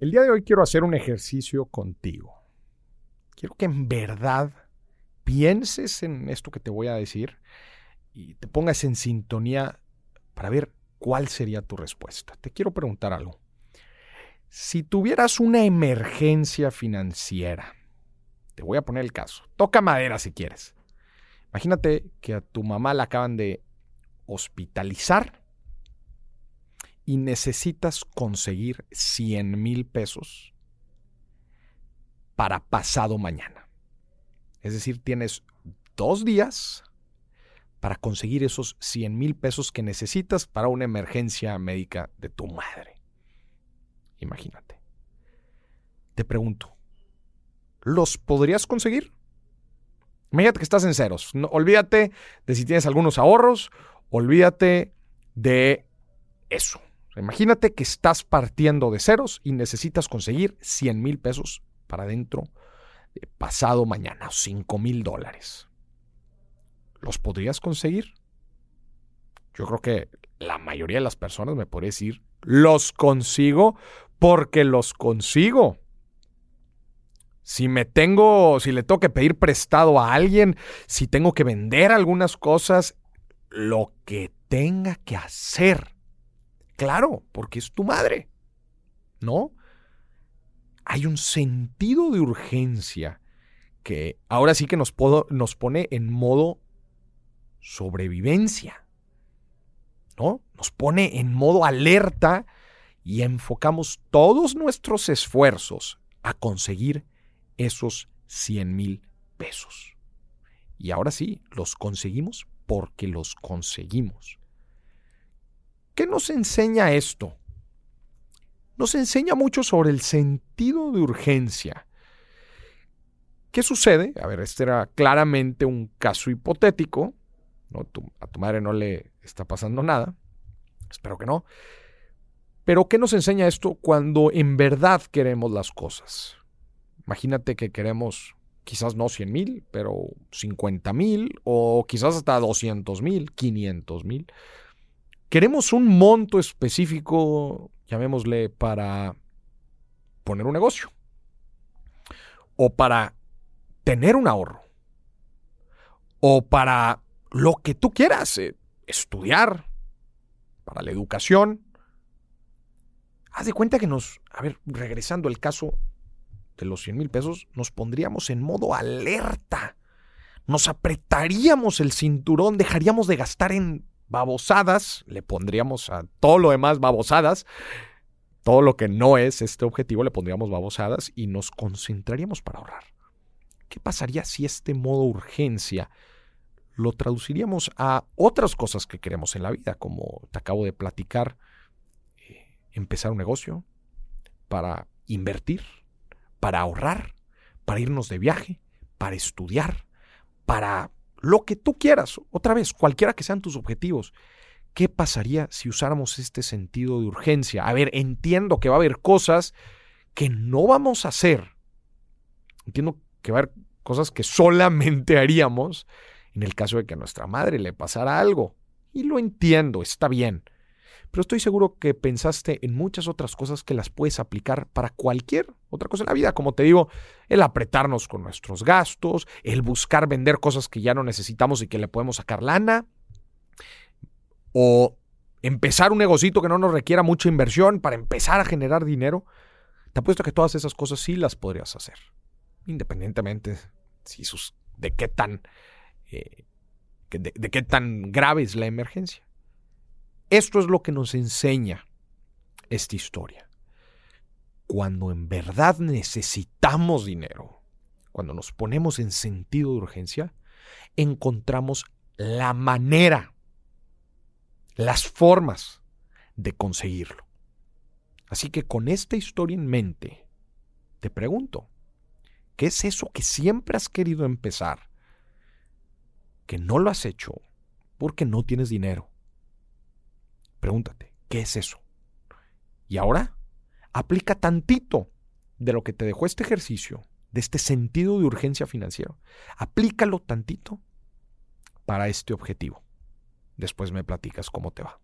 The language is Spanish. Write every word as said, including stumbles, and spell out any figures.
El día de hoy quiero hacer un ejercicio contigo. Quiero que en verdad pienses en esto que te voy a decir y te pongas en sintonía para ver cuál sería tu respuesta. Te quiero preguntar algo. Si tuvieras una emergencia financiera, te voy a poner el caso. Toca madera si quieres. Imagínate que a tu mamá la acaban de hospitalizar y necesitas conseguir cien mil pesos para pasado mañana. Es decir, tienes dos días para conseguir esos cien mil pesos que necesitas para una emergencia médica de tu madre. Imagínate. Te pregunto, ¿los podrías conseguir? Imagínate que estás en ceros. No, olvídate de si tienes algunos ahorros. Olvídate de eso. Imagínate que estás partiendo de ceros y necesitas conseguir cien mil pesos para dentro de pasado mañana, o cinco mil dólares. ¿Los podrías conseguir? Yo creo que la mayoría de las personas me podría decir, los consigo porque los consigo. Si me tengo, si le tengo que pedir prestado a alguien, si tengo que vender algunas cosas, lo que tenga que hacer. Claro, porque es tu madre, ¿no? Hay un sentido de urgencia que ahora sí que nos, puedo, nos pone en modo sobrevivencia, ¿no? Nos pone en modo alerta y enfocamos todos nuestros esfuerzos a conseguir esos cien mil pesos. Y ahora sí, los conseguimos porque los conseguimos. ¿Qué nos enseña esto? Nos enseña mucho sobre el sentido de urgencia. ¿Qué sucede? A ver, este era claramente un caso hipotético. No, tu, a tu madre no le está pasando nada. Espero que no. Pero ¿qué nos enseña esto cuando en verdad queremos las cosas? Imagínate que queremos, quizás no cien mil, pero cincuenta mil o quizás hasta doscientos mil, quinientos mil. Queremos un monto específico, llamémosle, para poner un negocio o para tener un ahorro o para lo que tú quieras, eh, estudiar, para la educación. Haz de cuenta que nos, a ver, regresando al caso de los cien mil pesos, nos pondríamos en modo alerta, nos apretaríamos el cinturón, dejaríamos de gastar en babosadas, le pondríamos a todo lo demás babosadas, todo lo que no es este objetivo le pondríamos babosadas y nos concentraríamos para ahorrar. ¿Qué pasaría si este modo urgencia lo traduciríamos a otras cosas que queremos en la vida, como te acabo de platicar, eh, empezar un negocio, para invertir, para ahorrar, para irnos de viaje, para estudiar, para lo que tú quieras? Otra vez, cualquiera que sean tus objetivos. ¿Qué pasaría si usáramos este sentido de urgencia? A ver, entiendo que va a haber cosas que no vamos a hacer. Entiendo que va a haber cosas que solamente haríamos en el caso de que a nuestra madre le pasara algo. Y lo entiendo, está bien. Pero estoy seguro que pensaste en muchas otras cosas que las puedes aplicar para cualquier otra cosa en la vida. Como te digo, el apretarnos con nuestros gastos, el buscar vender cosas que ya no necesitamos y que le podemos sacar lana, o empezar un negocito que no nos requiera mucha inversión para empezar a generar dinero. Te apuesto que todas esas cosas sí las podrías hacer, independientemente si sus, de qué tan... Eh, de, de qué tan grave es la emergencia. Esto es lo que nos enseña esta historia. Cuando en verdad necesitamos dinero, cuando nos ponemos en sentido de urgencia, encontramos la manera, las formas de conseguirlo. Así que con esta historia en mente, te pregunto, ¿qué es eso que siempre has querido empezar, que no lo has hecho porque no tienes dinero? Pregúntate, ¿qué es eso? Y ahora, aplica tantito de lo que te dejó este ejercicio, de este sentido de urgencia financiera. Aplícalo tantito para este objetivo. Después me platicas cómo te va.